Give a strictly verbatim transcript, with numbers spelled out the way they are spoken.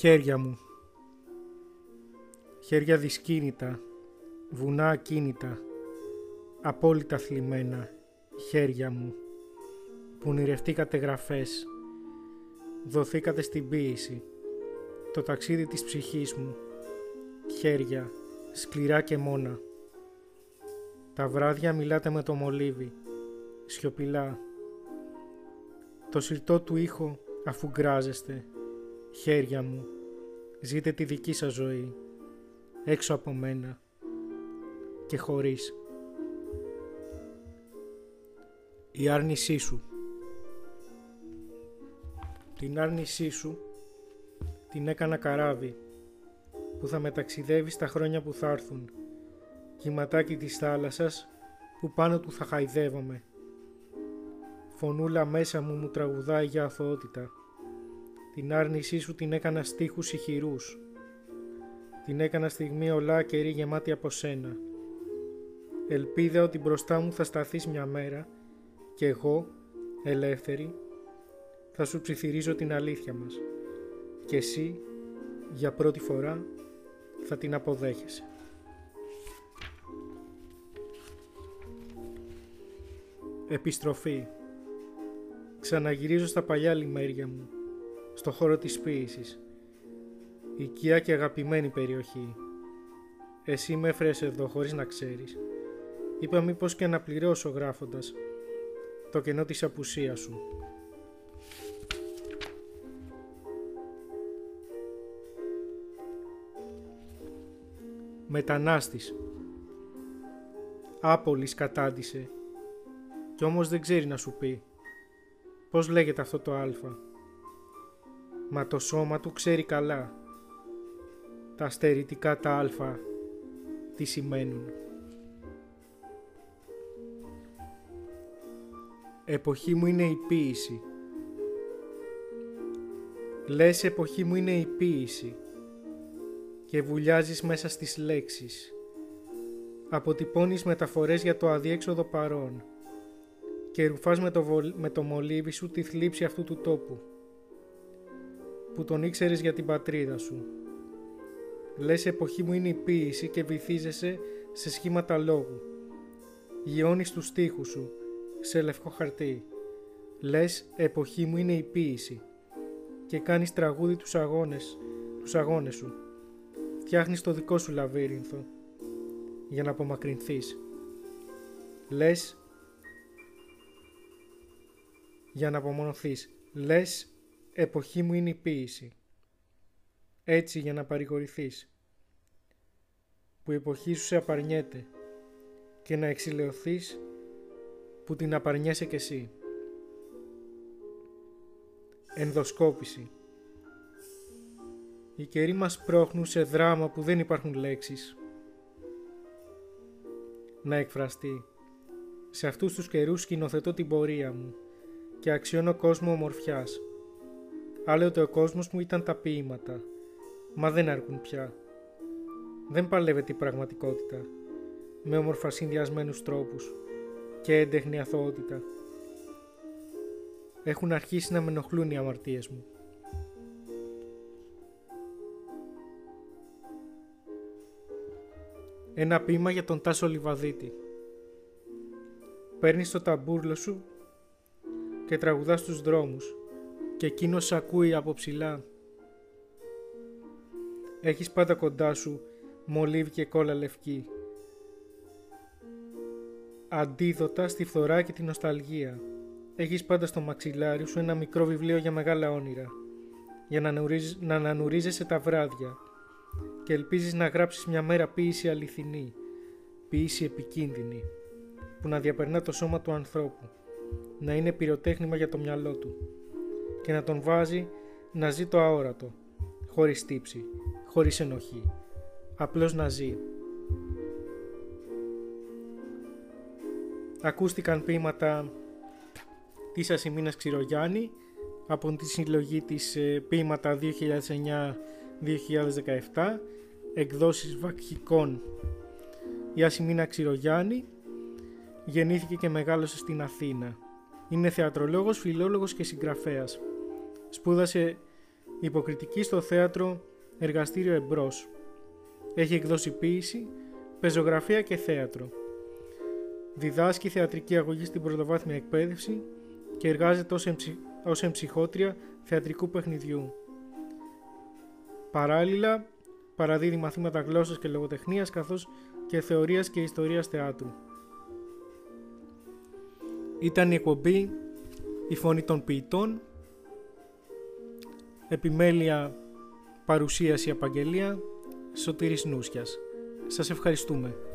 Χέρια μου, χέρια δυσκίνητα, βουνά ακίνητα, απόλυτα θλιμμένα, χέρια μου, που ονειρευτήκατε γραφές, δοθήκατε στην ποίηση, το ταξίδι της ψυχής μου, χέρια, σκληρά και μόνα. Τα βράδια μιλάτε με το μολύβι, σιωπηλά, το συρτό του ήχο αφού γκράζεστε, χέρια μου, ζείτε τη δική σας ζωή, έξω από μένα και χωρίς. Η άρνησή σου. Την άρνησή σου την έκανα καράβι που θα μεταξιδεύει στα χρόνια που θα έρθουν, κυματάκι της θάλασσας που πάνω του θα χαϊδεύομαι. Φωνούλα μέσα μου μου τραγουδάει για αθωότητα. Την άρνησή σου την έκανα στίχους ηχηρούς. Την έκανα στιγμή ολάκερη γεμάτη από σένα. Ελπίδα ότι μπροστά μου θα σταθείς μια μέρα και εγώ, ελεύθερη, θα σου ψιθυρίζω την αλήθεια μας. Και εσύ, για πρώτη φορά, θα την αποδέχεσαι. Επιστροφή. Ξαναγυρίζω στα παλιά λιμέρια μου, στο χώρο της ποίησης. Οικία και αγαπημένη περιοχή. Εσύ με έφερες εδώ χωρίς να ξέρεις. Είπα μήπως και να πληρώσω γράφοντας το κενό της απουσίας σου. Μετανάστης. Άπολης κατάντησε, κι όμως δεν ξέρει να σου πει πώς λέγεται αυτό το άλφα. Μα το σώμα του ξέρει καλά. Τα αστερητικά τα άλφα τι σημαίνουν. Εποχή μου είναι η ποίηση. Λες εποχή μου είναι η ποίηση και βουλιάζεις μέσα στις λέξεις. Αποτυπώνεις μεταφορές για το αδιέξοδο παρόν και ρουφάς με το, βολ... με το μολύβι σου τη θλίψη αυτού του τόπου που τον ήξερες για την πατρίδα σου. Λες εποχή μου είναι η ποίηση και βυθίζεσαι σε σχήματα λόγου. Γιώνεις τους στίχους σου σε λευκό χαρτί. Λες εποχή μου είναι η ποίηση και κάνεις τραγούδι τους αγώνες, τους αγώνες σου. Φτιάχνεις το δικό σου λαβύρινθο για να απομακρυνθείς. Λες για να απομονωθείς. Λες εποχή μου είναι η ποίηση. Έτσι για να παρηγορηθείς. Που η εποχή σου σε απαρνιέται και να εξηλαιωθείς που την απαρνιέσαι κι εσύ. Ενδοσκόπηση. Οι καιροί μας πρόχνουν σε δράμα που δεν υπάρχουν λέξεις να εκφραστεί. Σε αυτούς τους καιρούς σκηνοθετώ την πορεία μου και αξιώνω κόσμο ομορφιάς. Άλλοτε ο κόσμος μου ήταν τα ποίηματα, μα δεν αρκούν πια. Δεν παλεύεται η πραγματικότητα με όμορφα συνδυασμένους τρόπους και έντεχνη αθωότητα. Έχουν αρχίσει να με ενοχλούν οι αμαρτίες μου. Ένα ποίημα για τον Τάσο Λιβαδίτη. Παίρνεις το ταμπούρλο σου και τραγουδάς τους δρόμους και εκείνος σ' ακούει από ψηλά. Έχεις πάντα κοντά σου μολύβι και κόλλα λευκή, αντίδοτα στη φθορά και την νοσταλγία. Έχεις πάντα στο μαξιλάρι σου ένα μικρό βιβλίο για μεγάλα όνειρα, για να, νουρίζ, να ανανουρίζεσαι τα βράδια και ελπίζεις να γράψεις μια μέρα ποίηση αληθινή, ποίηση επικίνδυνη, που να διαπερνά το σώμα του ανθρώπου, να είναι πυροτέχνημα για το μυαλό του και να τον βάζει να ζει το αόρατο, χωρίς τύψη, χωρίς ενοχή, απλώς να ζει. Ακούστηκαν ποίηματα της Ασημίνας Ξηρογιάννη από τη συλλογή της ποίηματα δύο χιλιάδες εννιά δύο χιλιάδες δεκαεπτά, εκδόσεις Βακχικών. Η Ασημίνα Ξηρογιάννη γεννήθηκε και μεγάλωσε στην Αθήνα. Είναι θεατρολόγος, φιλόλογος και συγγραφέας. Σπούδασε Υποκριτική στο θέατρο Εργαστήριο Εμπρός. Έχει εκδώσει ποίηση, πεζογραφία και θέατρο. Διδάσκει θεατρική αγωγή στην πρωτοβάθμια εκπαίδευση και εργάζεται ως, εμψη... ως εμψυχότρια θεατρικού παιχνιδιού. Παράλληλα, παραδίδει μαθήματα γλώσσας και λογοτεχνίας, καθώς και θεωρίας και ιστορίας θεάτρου. Ήταν η εκπομπή «Η φωνή των ποιητών». Επιμέλεια, παρουσίαση, απαγγελία Σωτήρης Νούσκιας. Σας ευχαριστούμε.